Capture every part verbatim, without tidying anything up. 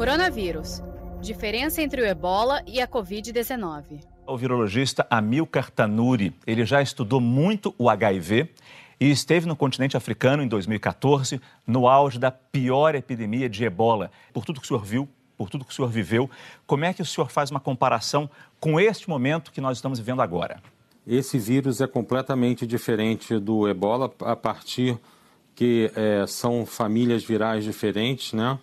Coronavírus. Diferença entre o ebola e a covid dezenove. O virologista Amil Cartanuri, ele já estudou muito o agá i vê e esteve no continente africano em dois mil e quatorze, no auge da pior epidemia de ebola. Por tudo que o senhor viu, por tudo que o senhor viveu, como é que o senhor faz uma comparação com este momento que nós estamos vivendo agora? Esse vírus é completamente diferente do ebola, a partir que é, são famílias virais diferentes, né?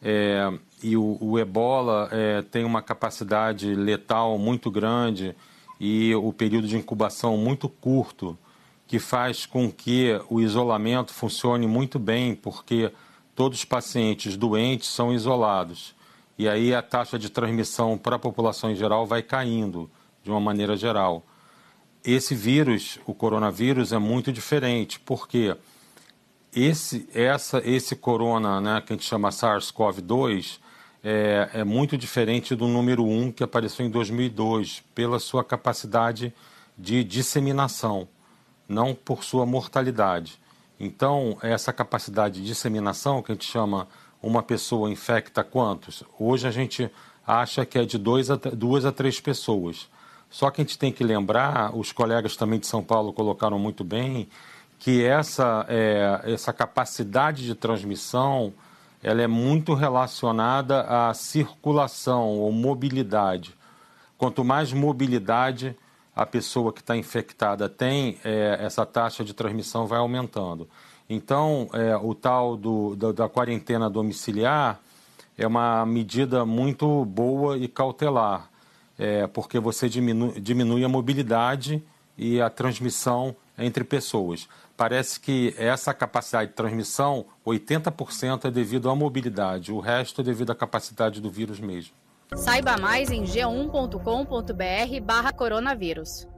É, e o, o ebola é, tem uma capacidade letal muito grande e o período de incubação muito curto, que faz com que o isolamento funcione muito bem, porque todos os pacientes doentes são isolados. E aí a taxa de transmissão para a população em geral vai caindo, de uma maneira geral. Esse vírus, o coronavírus, é muito diferente, porque esse, essa, esse corona, né, que a gente chama SARS-CoV dois, é, é muito diferente do número um que apareceu em dois mil e dois, pela sua capacidade de disseminação, não por sua mortalidade. Então, essa capacidade de disseminação, que a gente chama uma pessoa infecta quantos? Hoje a gente acha que é de dois a, duas a três pessoas. Só que a gente tem que lembrar, os colegas também de São Paulo colocaram muito bem, que essa, é, essa capacidade de transmissão, ela é muito relacionada à circulação ou mobilidade. Quanto mais mobilidade a pessoa que está infectada tem, é, essa taxa de transmissão vai aumentando. Então, é, o tal do, da, da quarentena domiciliar é uma medida muito boa e cautelar. É, porque você diminui, diminui a mobilidade e a transmissão entre pessoas. Parece que essa capacidade de transmissão, oitenta por cento é devido à mobilidade, o resto é devido à capacidade do vírus mesmo. Saiba mais em g um ponto com ponto br barra coronavírus.